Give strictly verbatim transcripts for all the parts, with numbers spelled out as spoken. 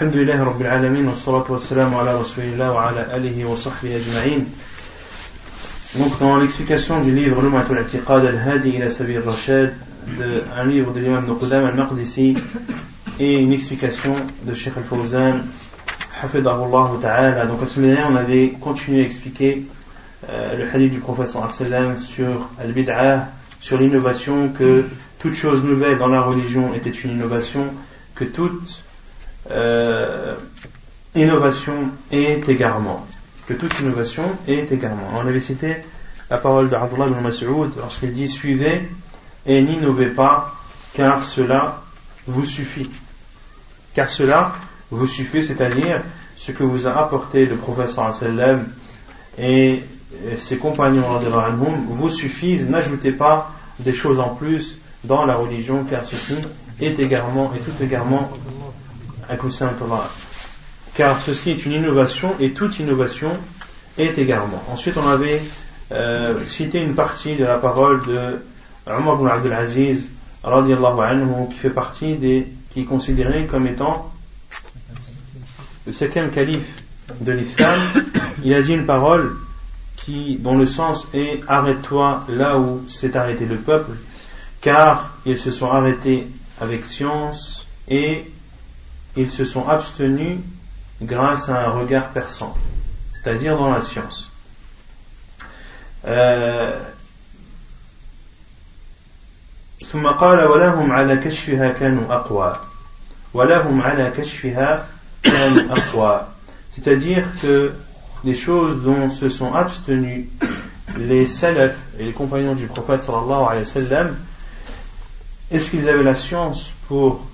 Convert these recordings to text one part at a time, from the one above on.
Alhamdulillah Rabbil Alamin wa salatu wa salam ala rasulillah wa ala alihi wa sahbihi ajma'in. Donc dans l'explication du livre Num'atul Atiqad al-Hadi ila Sabi al-Rachad, un livre de l'imam Ibn Qudama al-Maqdisi, et une explication de Cheikh Al-Fawzan hafidahullah ta'ala. Donc la semaine dernière on avait continué à expliquer euh, le hadith du prophète sallam sur al-bid'ah, sur l'innovation, que toute chose nouvelle dans la religion était une innovation, que toute Euh, innovation et égarement. Que toute innovation est égarement. On avait cité la parole d'Abdullah ibn Mas'ud lorsqu'il dit: suivez et n'innovez pas, car cela vous suffit. Car cela vous suffit, c'est-à-dire ce que vous a apporté le prophète sallallahu alayhi wa sallam et ses compagnons vous suffisent, n'ajoutez pas des choses en plus dans la religion, car ceci est égarement, et tout égarement. Car ceci est une innovation et toute innovation est égarement. Ensuite, on avait euh, cité une partie de la parole de Umar ibn Abd al-Aziz, radiyallahu anhu, qui fait partie des, qui est considéré comme étant le septième calife de l'islam. Il a dit une parole qui, dont le sens est: arrête-toi là où s'est arrêté le peuple, car ils se sont arrêtés avec science et ils se sont abstenus grâce à un regard perçant, c'est-à-dire dans la science. Euh, c'est-à-dire que les choses dont se sont abstenus les salaf et les compagnons du prophète sallallahu alayhi wa sallam, est-ce qu'ils avaient la science pour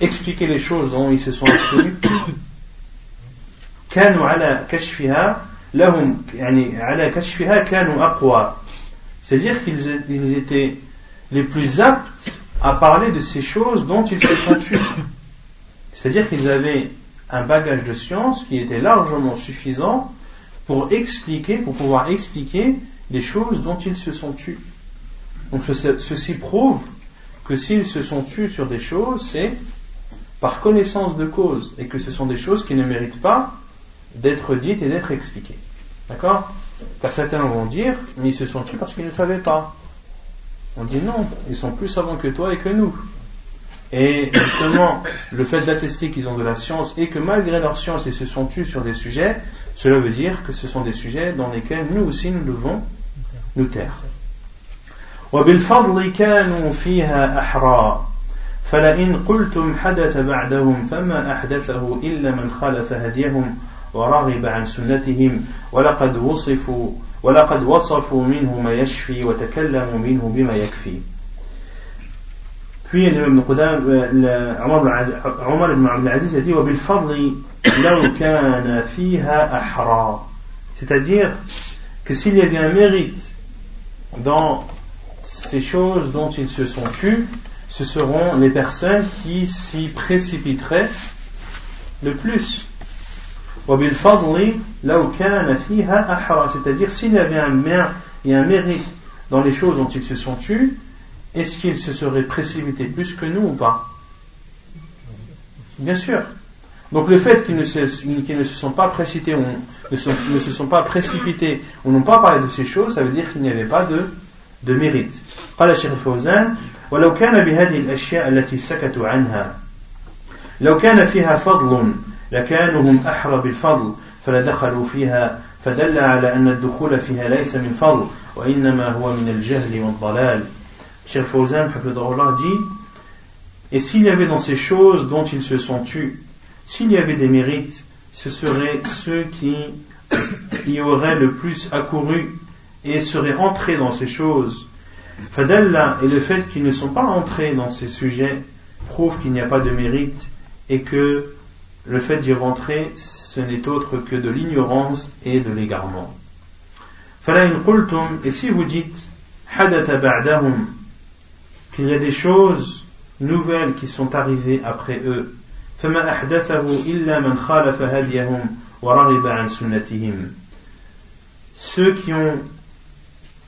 expliquer les choses dont ils se sont abstenus? C'est-à-dire qu'ils ils étaient les plus aptes à parler de ces choses dont ils se sont tués. C'est-à-dire qu'ils avaient un bagage de science qui était largement suffisant pour expliquer, pour pouvoir expliquer les choses dont ils se sont tués. Donc ceci prouve que s'ils se sont tués sur des choses, c'est par connaissance de cause, et que ce sont des choses qui ne méritent pas d'être dites et d'être expliquées. D'accord ? Car certains vont dire: mais ils se sont tués parce qu'ils ne savaient pas. On dit non, ils sont plus savants que toi et que nous. Et justement, le fait d'attester qu'ils ont de la science et que malgré leur science, ils se sont tués sur des sujets, cela veut dire que ce sont des sujets dans lesquels nous aussi nous devons nous taire. وبالفضل كانوا فيها أحرى فلئن قلتم حدث بعدهم فما أحدثه إلا من خالف هديهم ورغب عن سنتهم ولقد وصفوا ولقد وصفوا منه ما يشفي وتكلموا منه بما يكفي. Puis l'imam Omar ibn Abd al-Aziz a dit: وبالفضل لو كان فيها أحرى, c'est-à-dire que s'il y avait un mérite dans ces choses dont ils se sont tués, ce seront les personnes qui s'y précipiteraient le plus. C'est-à-dire, s'il y avait un, mér- et un mérite dans les choses dont ils se sont tués, est-ce qu'ils se seraient précipités plus que nous ou pas? Bien sûr. Donc le fait qu'ils ne se, qu'ils ne se sont pas précipités ou ne, sont, ne se sont pas précipités ou n'ont pas parlé de ces choses, ça veut dire qu'il n'y avait pas de de mérite. قال الشيخ الفوزان: ولو كان بهذه الأشياء التي سكتوا عنها لو كان فيها فضل لكانوا هم أحرى بالفضل فلدخلوا فيها فدل على أن الدخول فيها ليس من فضل وإنما هو من الجهل والضلال. الشيخ الفوزان حفظه الله dit: et s'il y avait dans ces choses dont ils se sont tués, s'il y avait des mérites, ce seraient ceux qui y auraient le plus accouru et seraient entrés dans ces choses. Fadalla, et le fait qu'ils ne sont pas entrés dans ces sujets prouve qu'il n'y a pas de mérite, et que le fait d'y rentrer, ce n'est autre que de l'ignorance et de l'égarement. Falain qultum, et si vous dites hadatha ba'dahum, qu'il y a des choses nouvelles qui sont arrivées après eux, fama ahdathahu illa man khalafa hadiyahum wa raghiba an sunnatihim, ceux qui ont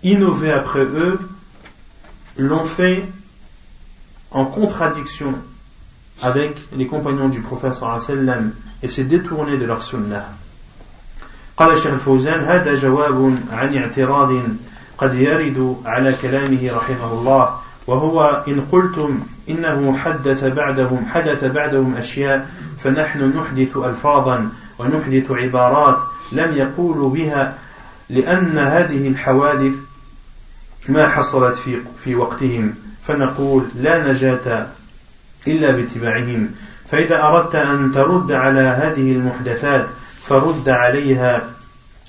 innover après eux l'ont fait en contradiction avec les compagnons du prophète sallallahu alayhi wa sallam et s'est détourné de leur sunnah. قال الشيخ الفوزان هذا جواب عن اعتراض قد يرد على كلامه رحمه الله وهو إن قلتم إنه حدث بعدهم حدث بعدهم أشياء فنحن نحدث ألفاظا ونحدث عبارات لم يقولوا بها لأن هذه الحوادث ما حصلت في في وقتهم فنقول لا نجاة إلا باتباعهم فإذا أردت أن ترد على هذه المحدثات فرد عليها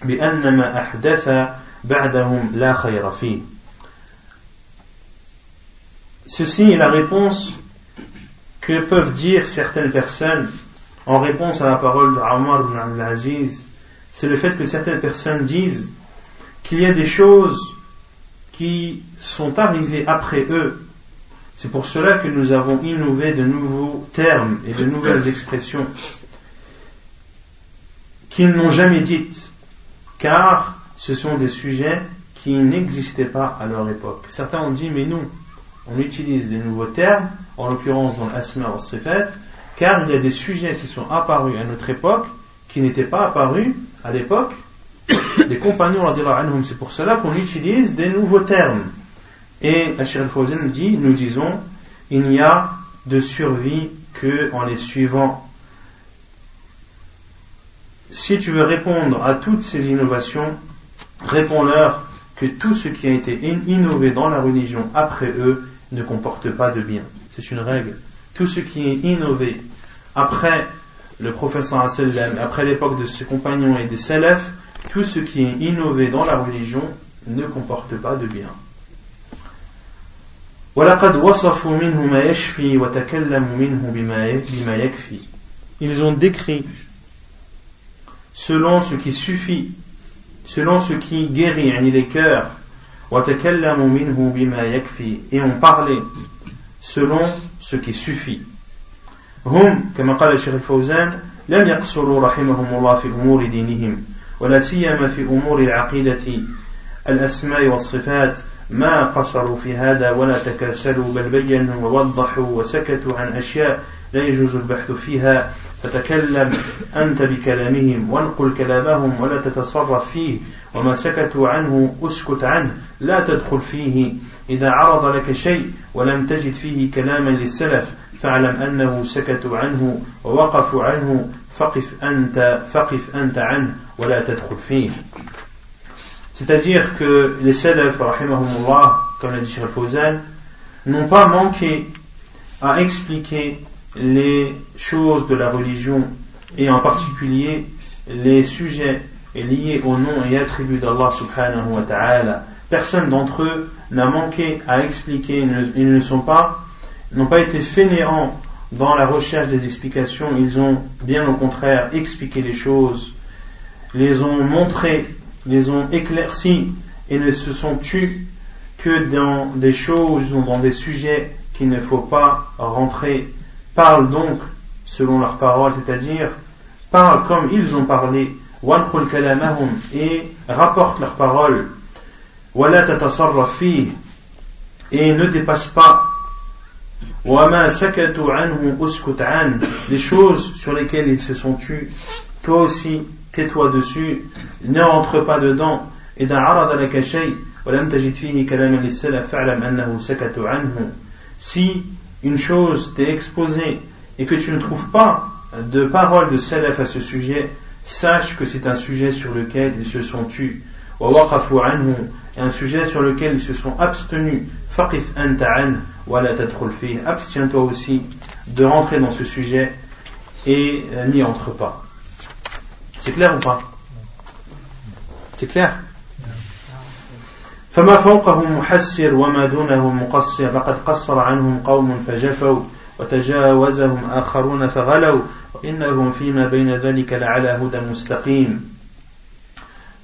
بأن ما أحدث بعدهم لا خير فيه. Ceci est la réponse que peuvent dire certaines personnes en réponse à la parole de Omar ibn Abd al-Aziz. C'est le fait que certaines personnes disent qu'il y a des choses qui sont arrivées après eux. C'est pour cela que nous avons innové de nouveaux termes et de nouvelles expressions qu'ils n'ont jamais dites, car ce sont des sujets qui n'existaient pas à leur époque. Certains ont dit, mais nous, on utilise des nouveaux termes, en l'occurrence dans l'asma wa sifat, car il y a des sujets qui sont apparus à notre époque, qui n'étaient pas apparus à l'époque des compagnons radhiyallahu anhum. C'est pour cela qu'on utilise des nouveaux termes. Et Cheikh Al-Fawzan dit, nous disons, il n'y a de survie qu'en les suivant. Si tu veux répondre à toutes ces innovations, réponds-leur que tout ce qui a été innové dans la religion après eux ne comporte pas de bien. C'est une règle. Tout ce qui est innové après le prophète sallallahu alayhi wa sallam, après l'époque de ses compagnons et des salafs, tout ce qui est innové dans la religion ne comporte pas de bien. وَلَقَدْ وَصَفُوا مِنْهُ مَا يَشْفِي وَتَكَلَّمُوا مِنْهُ بِمَا يَكْفِي. Ils ont décrit selon ce qui suffit, selon ce qui guérit les cœurs, et on parlait selon ce qui suffit. هم كما قال الشيخ الفوزان لم يقصروا رحمهم الله في أمور دينهم ولا سيما في أمور العقيدة الأسماء والصفات ما قصروا في هذا ولا تكاسلوا بل بينوا ووضحوا وسكتوا عن أشياء لا يجوز البحث فيها فتكلم أنت بكلامهم وانقل كلامهم ولا تتصرف فيه وما سكتوا عنه أسكت عنه لا تدخل فيه إذا عرض لك شيء ولم تجد فيه كلاما للسلف فاعلم أنه سكتوا عنه ووقفوا عنه فقف أنت فقف أنت عنه ولا تدخل فيه. C'est-à-dire que les salaf, rahimahumullah, comme l'a dit Cheikh Al-Fawzan, n'ont pas manqué à expliquer les choses de la religion et en particulier les sujets liés au nom et attributs d'Allah subhanahu wa ta'ala. Personne d'entre eux n'a manqué à expliquer, ils ne sont pas, n'ont pas été fainéants dans la recherche des explications, ils ont bien au contraire expliqué les choses, les ont montrées, les ont éclaircis et ne se sont tus que dans des choses ou dans des sujets qu'il ne faut pas rentrer. Parle donc selon leurs paroles, c'est-à-dire parle comme ils ont parlé, wanqul kalamahum, et rapporte leurs paroles, wala tatasarraf fihi, et ne dépasse pas, wama sakatu anhu uskut an, les choses sur lesquelles ils se sont tus, toi aussi tais-toi dessus, ne rentre pas dedans, et d'un arad alaka shay, walam tajid fihi kalaman lissalaf fa'lam annahu sakatu anhu. Si une chose t'est exposée et que tu ne trouves pas de parole de salaf à ce sujet, sache que c'est un sujet sur lequel ils se sont tus, un sujet sur lequel ils se sont abstenus, abstiens-toi aussi de rentrer dans ce sujet et n'y entre pas. C'est clair ou pas? C'est clair? فما فوقهم محسر وما دونهم مقصر لقد قصر عنهم قوم فجفوا وتجاوزهم آخرون فغلوا وإنهم فيما بين ذلك لعلى هدى مستقيم.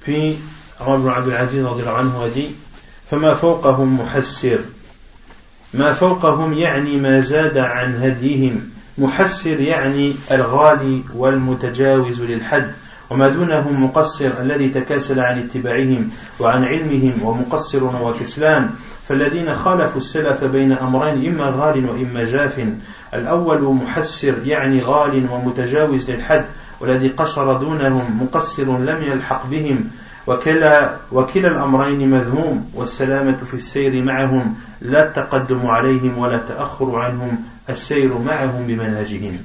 Puis Omar ibn Abd al-Aziz radhiyallahu anhu a dit فما فوقهم محسر, ما فوقهم يعني ما زاد عن هديهم, محسر يعني الغالي والمتجاوز للحد, وما دونهم مقصر الذي تكاسل عن اتباعهم وعن علمهم ومقصر وكسلان فالذين خالفوا السلف بين أمرين إما غال وإما جاف الأول محسر يعني غال ومتجاوز للحد والذي قصر دونهم مقصر لم يلحق بهم وكلا, وكلا الأمرين مذموم والسلامة في السير معهم لا التقدم عليهم ولا التأخر عنهم السير معهم بمنهجهم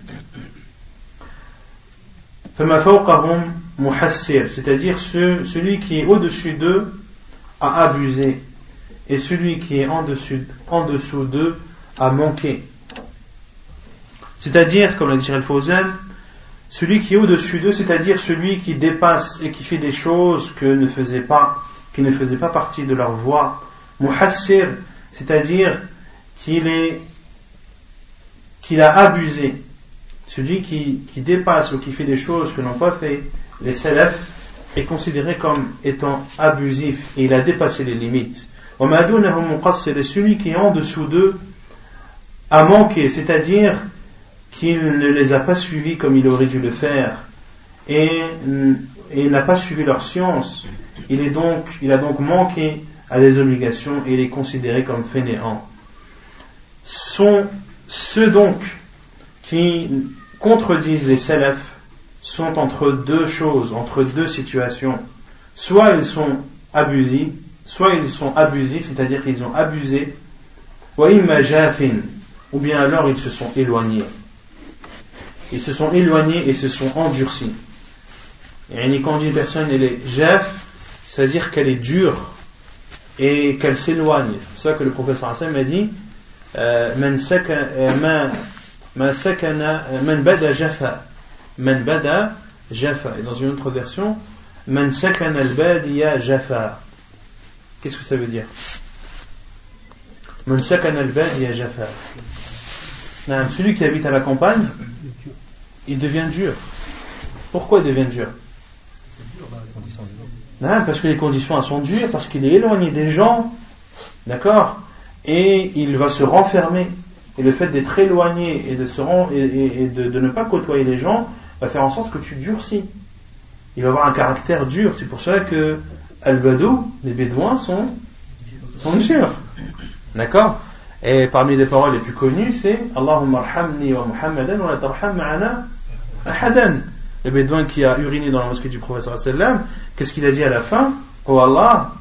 فما فوقهم محسر c'est-à-dire ce, celui qui est au-dessus d'eux a abusé et celui qui est en dessous, en dessous d'eux a manqué. C'est-à-dire, comme l'a dit Cheikh Al-Fawzan, celui qui est au-dessus d'eux, c'est-à-dire celui qui dépasse et qui fait des choses que ne faisait pas, qui ne faisaient pas partie de leur voie. Muhassir, c'est-à-dire qu'il est, qu'il a abusé. Celui qui, qui dépasse ou qui fait des choses que n'ont pas fait les salafs est considéré comme étant abusif et il a dépassé les limites. Et celui qui est en dessous d'eux a manqué, c'est-à-dire qu'il ne les a pas suivis comme il aurait dû le faire et, et n'a pas suivi leur science. Il, est donc, il a donc manqué à des obligations et il est considéré comme fainéant. Sont ceux donc qui contredisent les salafs sont entre deux choses, entre deux situations. Soit ils sont abusifs, soit ils sont abusifs, c'est-à-dire qu'ils ont abusé, ou bien alors ils se sont éloignés. Ils se sont éloignés et se sont endurcis. Et quand une personne elle est jaf, c'est-à-dire qu'elle est dure et qu'elle s'éloigne. C'est pour ça que le professeur Hassan m'a dit euh, man saka, euh, man, man sakana, euh, man bada jafa. Man bada jafa. Et dans une autre version, man sakana al-badiya jafa. Qu'est-ce que ça veut dire? Man sakana al-badiya jafa. Celui qui habite à la campagne, il devient dur. Pourquoi il devient dur? Non, parce que les conditions sont dures, parce qu'il est éloigné des gens, d'accord? Et il va se renfermer. Et le fait d'être éloigné et de, se ren- et, et, et de, de ne pas côtoyer les gens va faire en sorte que tu durcis. Il va avoir un caractère dur. C'est pour cela que Al-Badou, les Bédouins sont, sont durs. D'accord? Et parmi les paroles les plus connues, c'est Allahumma arhamni wa Muhammadan wa la tarham ma'ana ahadan. Le Bédouin qui a uriné dans la mosquée du Prophète sallallahu alayhi wa sallam, qu'est-ce qu'il a dit à la fin? Oh Allah,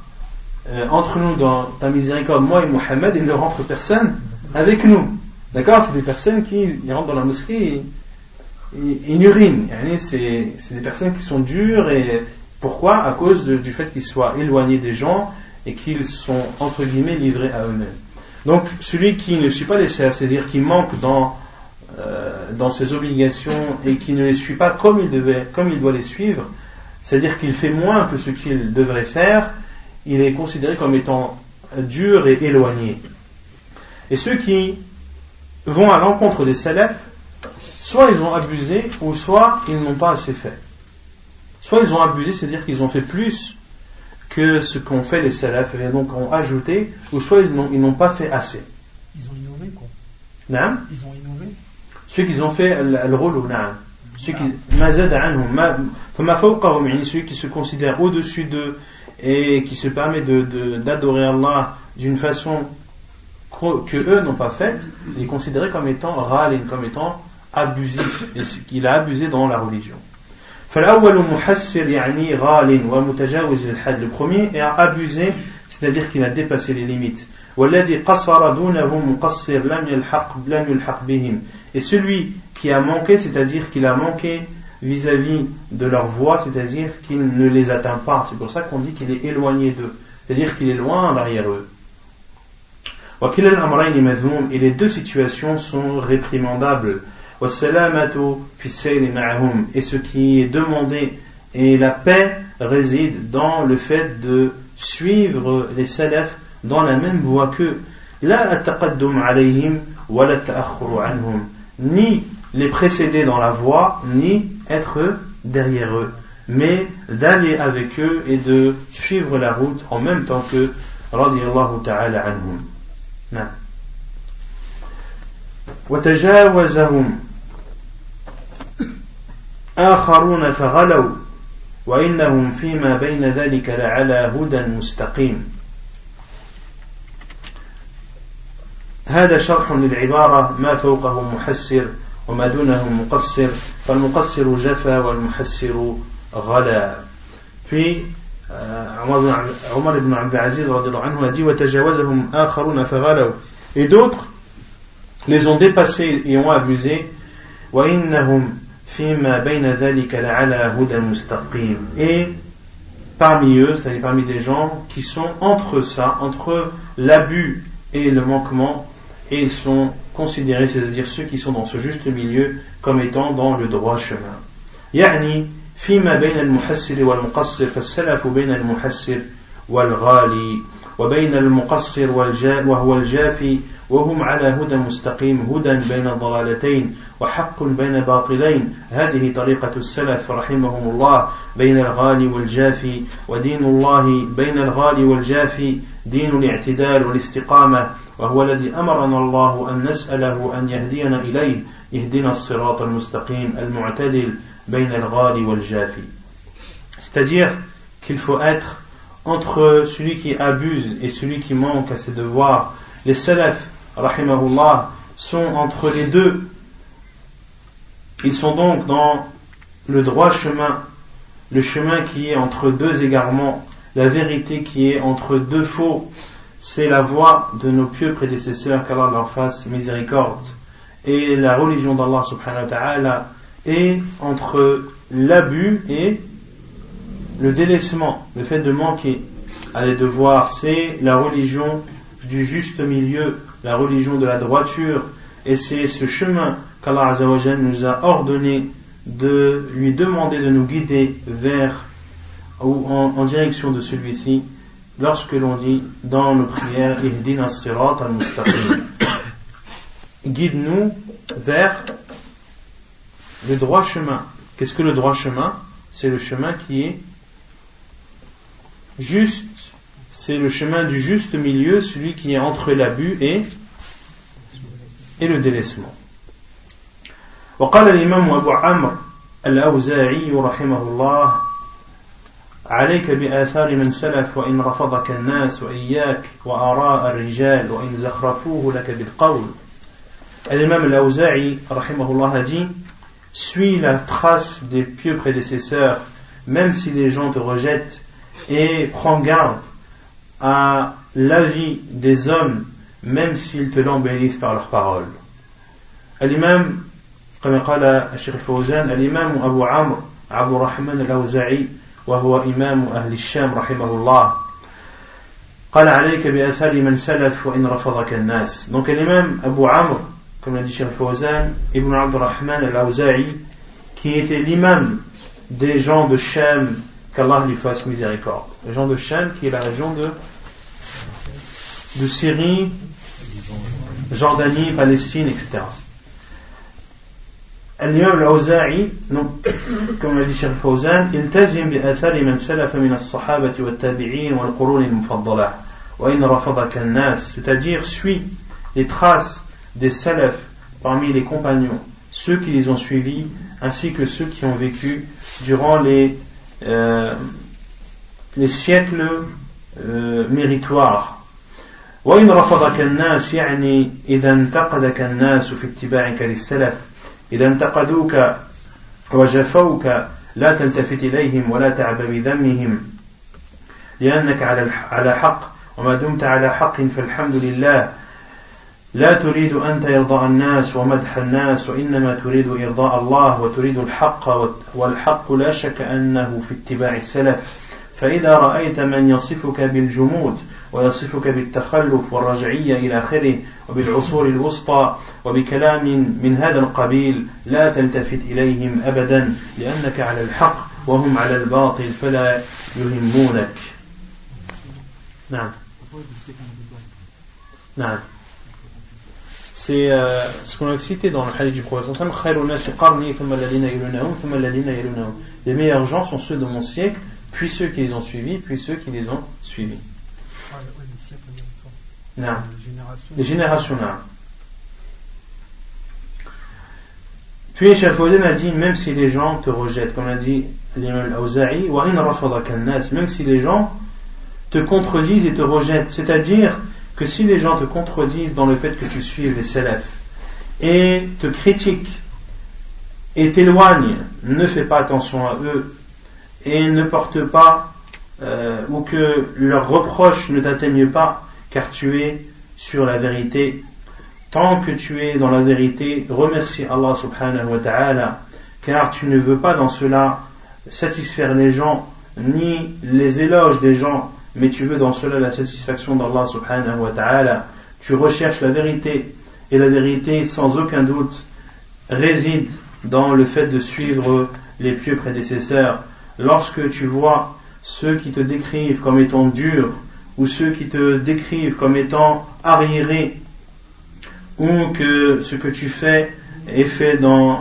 euh, entre-nous dans ta miséricorde, moi et Muhammad, il ne rentre personne avec nous. D'accord? C'est des personnes qui ils rentrent dans la mosquée et ils urinent. C'est, c'est des personnes qui sont dures et. Pourquoi? À cause de, du fait qu'ils soient éloignés des gens et qu'ils sont, entre guillemets, livrés à eux-mêmes. Donc, celui qui ne suit pas les salafs, c'est-à-dire qui manque dans, euh, dans ses obligations et qui ne les suit pas comme il, devait, comme il doit les suivre, c'est-à-dire qu'il fait moins que ce qu'il devrait faire, il est considéré comme étant dur et éloigné. Et ceux qui vont à l'encontre des salafs, soit ils ont abusé ou soit ils n'ont pas assez fait. Soit ils ont abusé, c'est-à-dire qu'ils ont fait plus que ce qu'ont fait les salafs, et donc ont ajouté, ou soit ils n'ont, ils n'ont pas fait assez. Ils ont innové, quoi. Non. Ils ont innové. Ceux qui ont fait al-roulou, non. Ceux qui, ma zada anhum, ma fawqahum, celui qui se considère au-dessus d'eux et qui se permet de, de, d'adorer Allah d'une façon que eux n'ont pas faite, il est considéré comme étant râlin, comme étant abusif. Il a abusé dans la religion. Le premier est abusé, c'est-à-dire qu'il a dépassé les limites. Et celui qui a manqué, c'est-à-dire qu'il a manqué vis-à-vis de leur voie, c'est-à-dire qu'il ne les atteint pas. C'est pour ça qu'on dit qu'il est éloigné d'eux, c'est-à-dire qu'il est loin derrière eux. Et les deux situations sont réprimandables. Et ce qui est demandé et la paix réside dans le fait de suivre les salafs dans la même voie qu'eux. Ni les précéder dans la voie, ni être derrière eux, mais d'aller avec eux et de suivre la route en même temps qu'eux. Radiyallahu ta'ala anhum. وتجاوزهم آخرون فغلوا وإنهم فيما بين ذلك لعلى هدى مستقيم هذا شرح للعبارة ما فوقه محسر وما دونه مقصر فالمقصر جفا والمحسر غلا. في عمر ibn Abd al-Aziz رضي الله عنه a dit وتجاوزهم آخرون فغلوا, et d'autres les ont dépassés et ont abusé. وإنهم فيما بين ذلك لعلى هدى مستقيم, et parmi eux, c'est-à-dire parmi des gens qui sont entre ça, entre l'abus et le manquement, et ils sont considérés, c'est-à-dire ceux qui sont dans ce juste milieu, comme étant dans le droit chemin. يعني فيما بين المحسر والمقصر فالسلف بين المحسر والغالي وبين المقصر وهو الجافي وهم على هدى مستقيم هدى بين ضلالتين وحق بين باطلين هذه طريقة السلف رحمهم الله بين الغالي والجافي ودين الله بين الغالي والجافي دين الاعتدال والاستقامة وهو الذي أمرنا الله أن نسأله أن يهدينا إليه اهدنا الصراط المستقيم المعتدل بين الغالي والجافي. C'est-à-dire qu'il faut être entre celui qui abuse et celui qui manque à ses devoirs. Les salafs, rahimahullah, sont entre les deux. Ils sont donc dans le droit chemin, le chemin qui est entre deux égarements, la vérité qui est entre deux faux. C'est la voie de nos pieux prédécesseurs, qu'Allah leur fasse miséricorde. Et la religion d'Allah subhanahu wa ta'ala est entre l'abus et le délaissement, le fait de manquer à des devoirs. C'est la religion du juste milieu, la religion de la droiture, et c'est ce chemin qu'Allah Azza wa Jal nous a ordonné de lui demander de nous guider vers ou en, en direction de celui-ci lorsque l'on dit dans nos prières Ihdina as-sirat al-mustaqim, guide-nous vers le droit chemin. Qu'est-ce que le droit chemin? C'est le chemin qui est juste, c'est le chemin du juste milieu, celui qui est entre l'abus et, et le délaissement. وقال الإمام أبو عمرو الأوزاعي رحمه الله عليك بآثار من سلف وإن رفضك الناس وإياك وآراء الرجال وإن زخرفوه لك بالقول. الإمام الأوزاعي رحمه الله a dit suis la trace des pieux prédécesseurs même si les gens te rejettent et prends garde à l'avis des hommes même s'ils te l'embellissent par leurs paroles. Al-Imam, comme قال الشيخ الفوزان, الإمام أبو عمرو عبد الرحمن الأوزاعي وهو إمام أهل الشام رحمه الله قال عليك بآثار من سلف وإن رفضك الناس. Donc l'imam Abu Amr, comme l'a dit Cheikh Al-Fawzan, Ibn Abd al-Rahman al-Awza'i, qui était l'imam des gens de Sham, qu'Allah lui fasse miséricorde. Les gens de Sham, qui est la région de, de Syrie, Jordanie, Palestine, et cetera. Al-Imam al-Awza'i, comme l'a dit Cheikh Al-Fawzan, il tazim bi athari man salafa min as-sahabati wat-tabi'in wal-qurun al-mufaddalah, wa in rafadaka an-nas, c'est-à-dire suis les traces des salafs parmi les compagnons, ceux qui les ont suivis, ainsi que ceux qui ont vécu durant les, euh, les siècles euh, méritoires. وَإِنْ رَفَضَكَ النَّاسِ يعني إِذَا انْتَقَدَكَ النَّاسُ فِي اتِّبَاعِكَ لِلسَّلَفِ إِذَا انْتَقَدُوكَ وَجَفَوْكَ لَا تَلْتَفِتْ إِلَيْهِمْ وَلَا تَعْبَ بِذَمِّهِمْ لِأَنَّكَ على حق وما دمت على حق فالحمد لله لا تريد أنت إرضاء الناس ومدح الناس وإنما تريد إرضاء الله وتريد الحق والحق لا شك أنه في اتباع السلف فإذا رأيت من يصفك بالجمود ويصفك بالتخلف والرجعية إلى آخره وبالعصور الوسطى وبكلام من هذا القبيل لا تلتفت إليهم أبدا لأنك على الحق وهم على الباطل فلا يهمونك. نعم نعم. C'est euh, ce qu'on a cité dans le hadith du prophète. Les meilleurs gens sont ceux de mon siècle, puis ceux qui les ont suivis, puis ceux qui les ont suivis. Ah, oui, les siècles, non. Non. Les générations. Non. Puis Cheikh Al-Fawzan a dit même si les gens te rejettent, comme a dit l'imam al-Awza'i, même si les gens te contredisent et te rejettent, c'est-à-dire que si les gens te contredisent dans le fait que tu suives les salafs et te critiquent et t'éloignent, ne fais pas attention à eux et ne porte pas euh, ou que leurs reproches ne t'atteignent pas, car tu es sur la vérité. Tant que tu es dans la vérité, remercie Allah subhanahu wa ta'ala, car tu ne veux pas dans cela satisfaire les gens ni les éloges des gens, mais tu veux dans cela la satisfaction d'Allah subhanahu wa ta'ala. Tu recherches la vérité, et la vérité sans aucun doute réside dans le fait de suivre les pieux prédécesseurs. Lorsque tu vois ceux qui te décrivent comme étant durs, ou ceux qui te décrivent comme étant arriérés, ou que ce que tu fais est fait dans,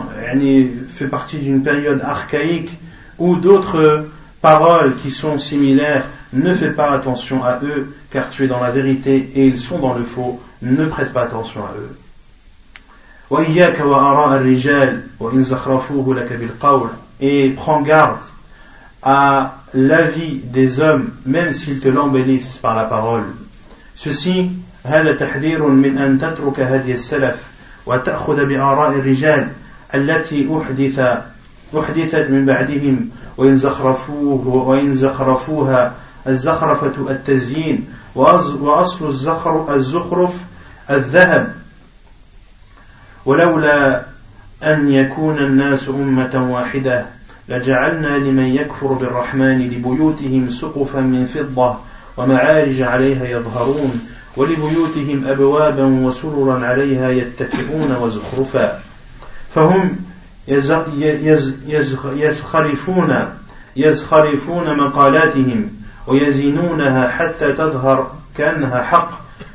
fait partie d'une période archaïque, ou d'autres paroles qui sont similaires, ne fais pas attention à eux, car tu es dans la vérité et ils sont dans le faux, ne prête pas attention à eux. Et prends garde à l'avis des hommes, même s'ils te l'embellissent par la parole. Ceci, هذا تحذير من أن تترك هدي السلف وتأخذ بآراء الرجال التي أحدث أحدثت من بعدهم وإن زخرفوه وإن زخرفوها الزخرفة التزيين وأصل الزخرف الذهب ولولا أن يكون الناس أمة واحدة لجعلنا لمن يكفر بالرحمن لبيوتهم سقفا من فضة ومعارج عليها يظهرون ولبيوتهم أبوابا وسررا عليها يتكئون وزخرفا فهم يزخرفون يزخرفون مقالاتهم ويزينونها حتى تظهر كأنها حق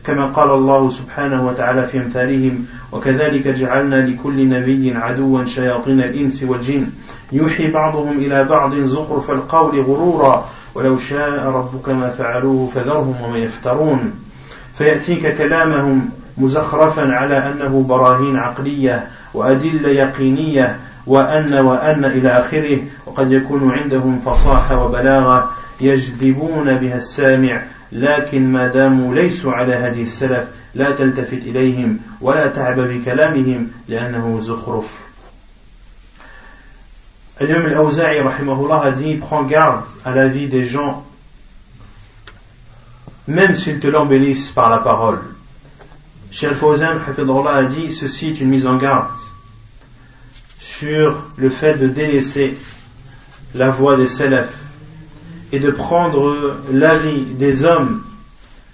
كما قال الله سبحانه وتعالى في أمثالهم وكذلك جعلنا لكل نبي عدوا شياطين الإنس والجن يوحي بعضهم إلى بعض زخرف القول غرورا ولو شاء ربك ما فعلوه فذرهم وما يفترون فيأتيك كلامهم مزخرفا على أنه براهين عقلية وأدلة يقينية وأن وأن إلى آخره وقد يكون عندهم فصاحة وبلاغة يجذبون بها السامع لكن ما داموا ليسوا على هدي السلف لا تلتفت إليهم ولا تعب بكلامهم لأنه زخرف. Al-Imam al-Awza'i rahimahullah a dit, prends garde à la vie des gens, même s'ils te l'embellissent par la parole. Cheikh Al-Fawzan hafidhullah a dit, ceci est une mise en garde sur le fait de délaisser la voie des salafs et de prendre l'avis des hommes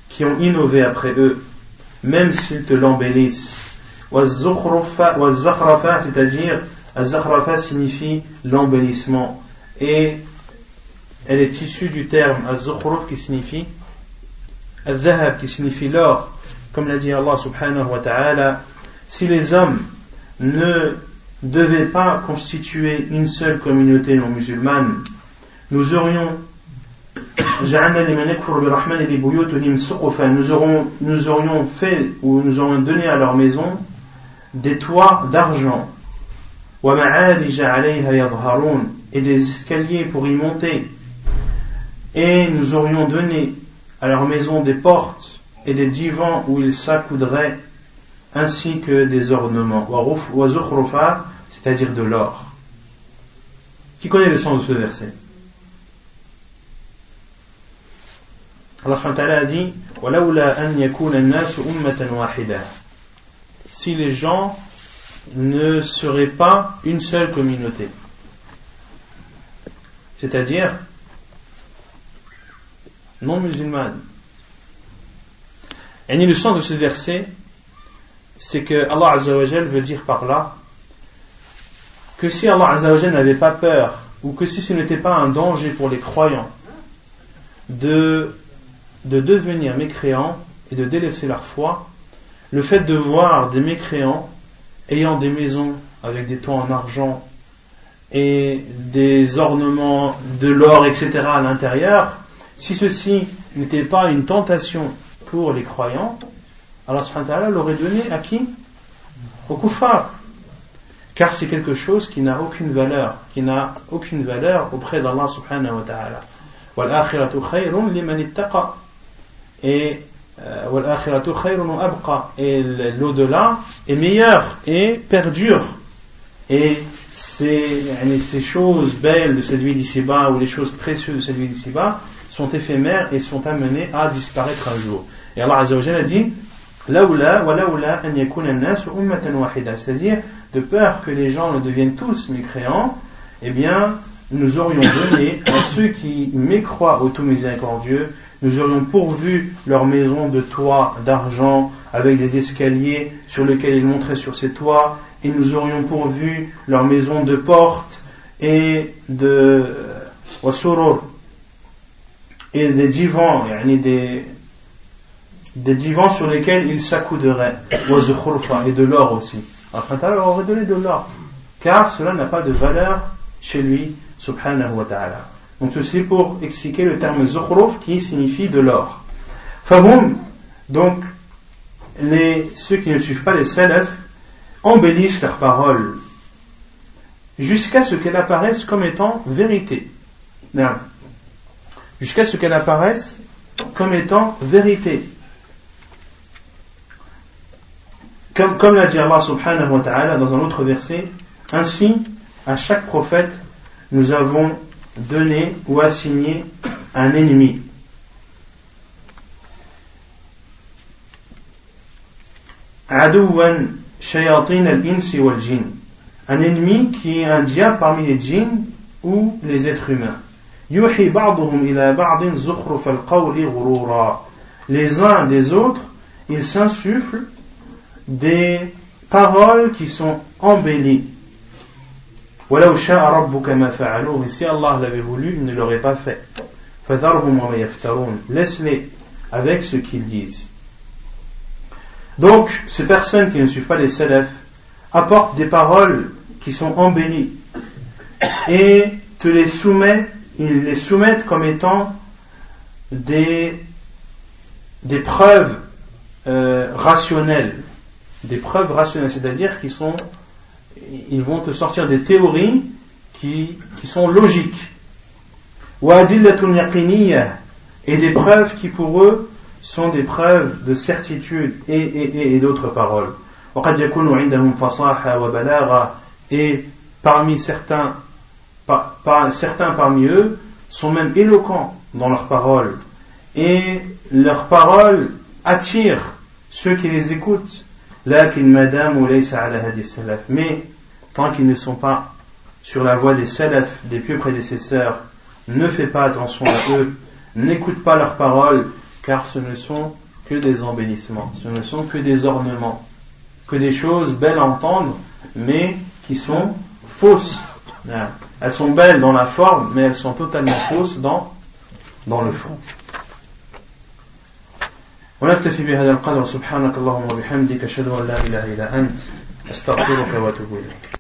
qui ont innové après eux, même s'ils te l'embellissent. Wal-zakhrafa, c'est-à-dire Az-Zakhrafa signifie l'embellissement et elle est issue du terme Az-Zukhruf qui signifie Al-Zahab qui signifie l'or, comme l'a dit Allah subhanahu wa ta'ala. Si les hommes ne devaient pas constituer une seule communauté non musulmane, nous aurions nous aurions, nous aurions fait ou nous aurions donné à leur maison des toits d'argent et des escaliers pour y monter, et nous aurions donné à leur maison des portes et des divans où ils s'accoudraient, ainsi que des ornements, c'est-à-dire de l'or. Qui connaît le sens de ce verset? Allah subhanahu wa ta'ala a dit وَلَوْلَا أَنْ يَكُونَ النَّاسُ أُمَّةً وَاحِدَةً, si les gens ne serait pas une seule communauté. C'est-à-dire non musulmane. Et le sens de ce verset, c'est que Allah Azza wa Jal veut dire par là que si Allah Azza wa Jal n'avait pas peur, ou que si ce n'était pas un danger pour les croyants de, de devenir mécréants et de délaisser leur foi, le fait de voir des mécréants ayant des maisons avec des toits en argent et des ornements de l'or, et cetera à l'intérieur, si ceci n'était pas une tentation pour les croyants, Allah subhanahu wa ta'ala l'aurait donné à qui? Au kuffar. Car c'est quelque chose qui n'a aucune valeur, qui n'a aucune valeur auprès d'Allah subhanahu wa ta'ala. Wal akhiratu khayrun liman ittaqa. Et et l'au-delà est meilleur et perdure, et ces, ces choses belles de cette vie d'ici-bas ou les choses précieuses de cette vie d'ici-bas sont éphémères et sont amenées à disparaître un jour. Et Allah Azza wa Jalla dit laoula wa laoula an yakuna an-nas ummatan wahida, c'est-à-dire de peur que les gens ne deviennent tous mécréants, eh bien nous aurions donné à ceux qui mécroient au tout miséricordieux, nous aurions pourvu leur maison de toits d'argent avec des escaliers sur lesquels ils montraient sur ces toits, et nous aurions pourvu leur maison de portes et de wasurur et des divans, yani des des divans sur lesquels ils s'accouderaient, et de l'or aussi. Enfin, Allah leur aurait donné de l'or, car cela n'a pas de valeur chez lui, subhanahu wa ta'ala. Donc ceci pour expliquer le terme zukhruf qui signifie de l'or. Faboum, donc les, ceux qui ne suivent pas les salaf embellissent leurs paroles jusqu'à ce qu'elles apparaissent comme étant vérité. Non. Jusqu'à ce qu'elles apparaissent comme étant vérité. Comme, comme l'a dit Allah subhanahu wa ta'ala dans un autre verset, ainsi à chaque prophète nous avons donné ou assigné un ennemi. Adouan shayatin al-insi wal-jinn, un ennemi qui est un diable parmi les djinns ou les êtres humains. Yuhi ba'dhum ila ba'din zukhruf al-qawli ghurura, les uns des autres ils s'insufflent des paroles qui sont embellies. Walau sha'a rabbuka ma fa'aluhu, si Allah l'avait voulu, il ne l'aurait pas fait. Fadharhum wa ma yaftarun, laisse-les avec ce qu'ils disent. Donc, ces personnes qui ne suivent pas les salafs apportent des paroles qui sont embellies et te les soumettent, ils les soumettent comme étant des, des preuves euh, rationnelles. Des preuves rationnelles, c'est-à-dire qu'ils sont, ils vont te sortir des théories qui, qui sont logiques. وَأَدِلَّةٌ يَقِينِيَّةٌ, et des preuves qui pour eux sont des preuves de certitude et, et, et, et d'autres paroles. وَقَدْ يَكُونُ عِنْدَهُمْ فَصَاحَةٌ وَبَلَاغَةٌ, et parmi certains, par, par, certains parmi eux sont même éloquents dans leurs paroles, et leurs paroles attirent ceux qui les écoutent. Mais tant qu'ils ne sont pas sur la voie des salaf, des pieux prédécesseurs, ne fais pas attention à eux, n'écoute pas leurs paroles, car ce ne sont que des embellissements, ce ne sont que des ornements, que des choses belles à entendre, mais qui sont fausses. Elles sont belles dans la forme, mais elles sont totalement fausses dans, dans le fond. ونكتفي بهذا القدر سبحانك اللهم وبحمدك أشهد أن لا إله إلا أنت أستغفرك وأتوب إليك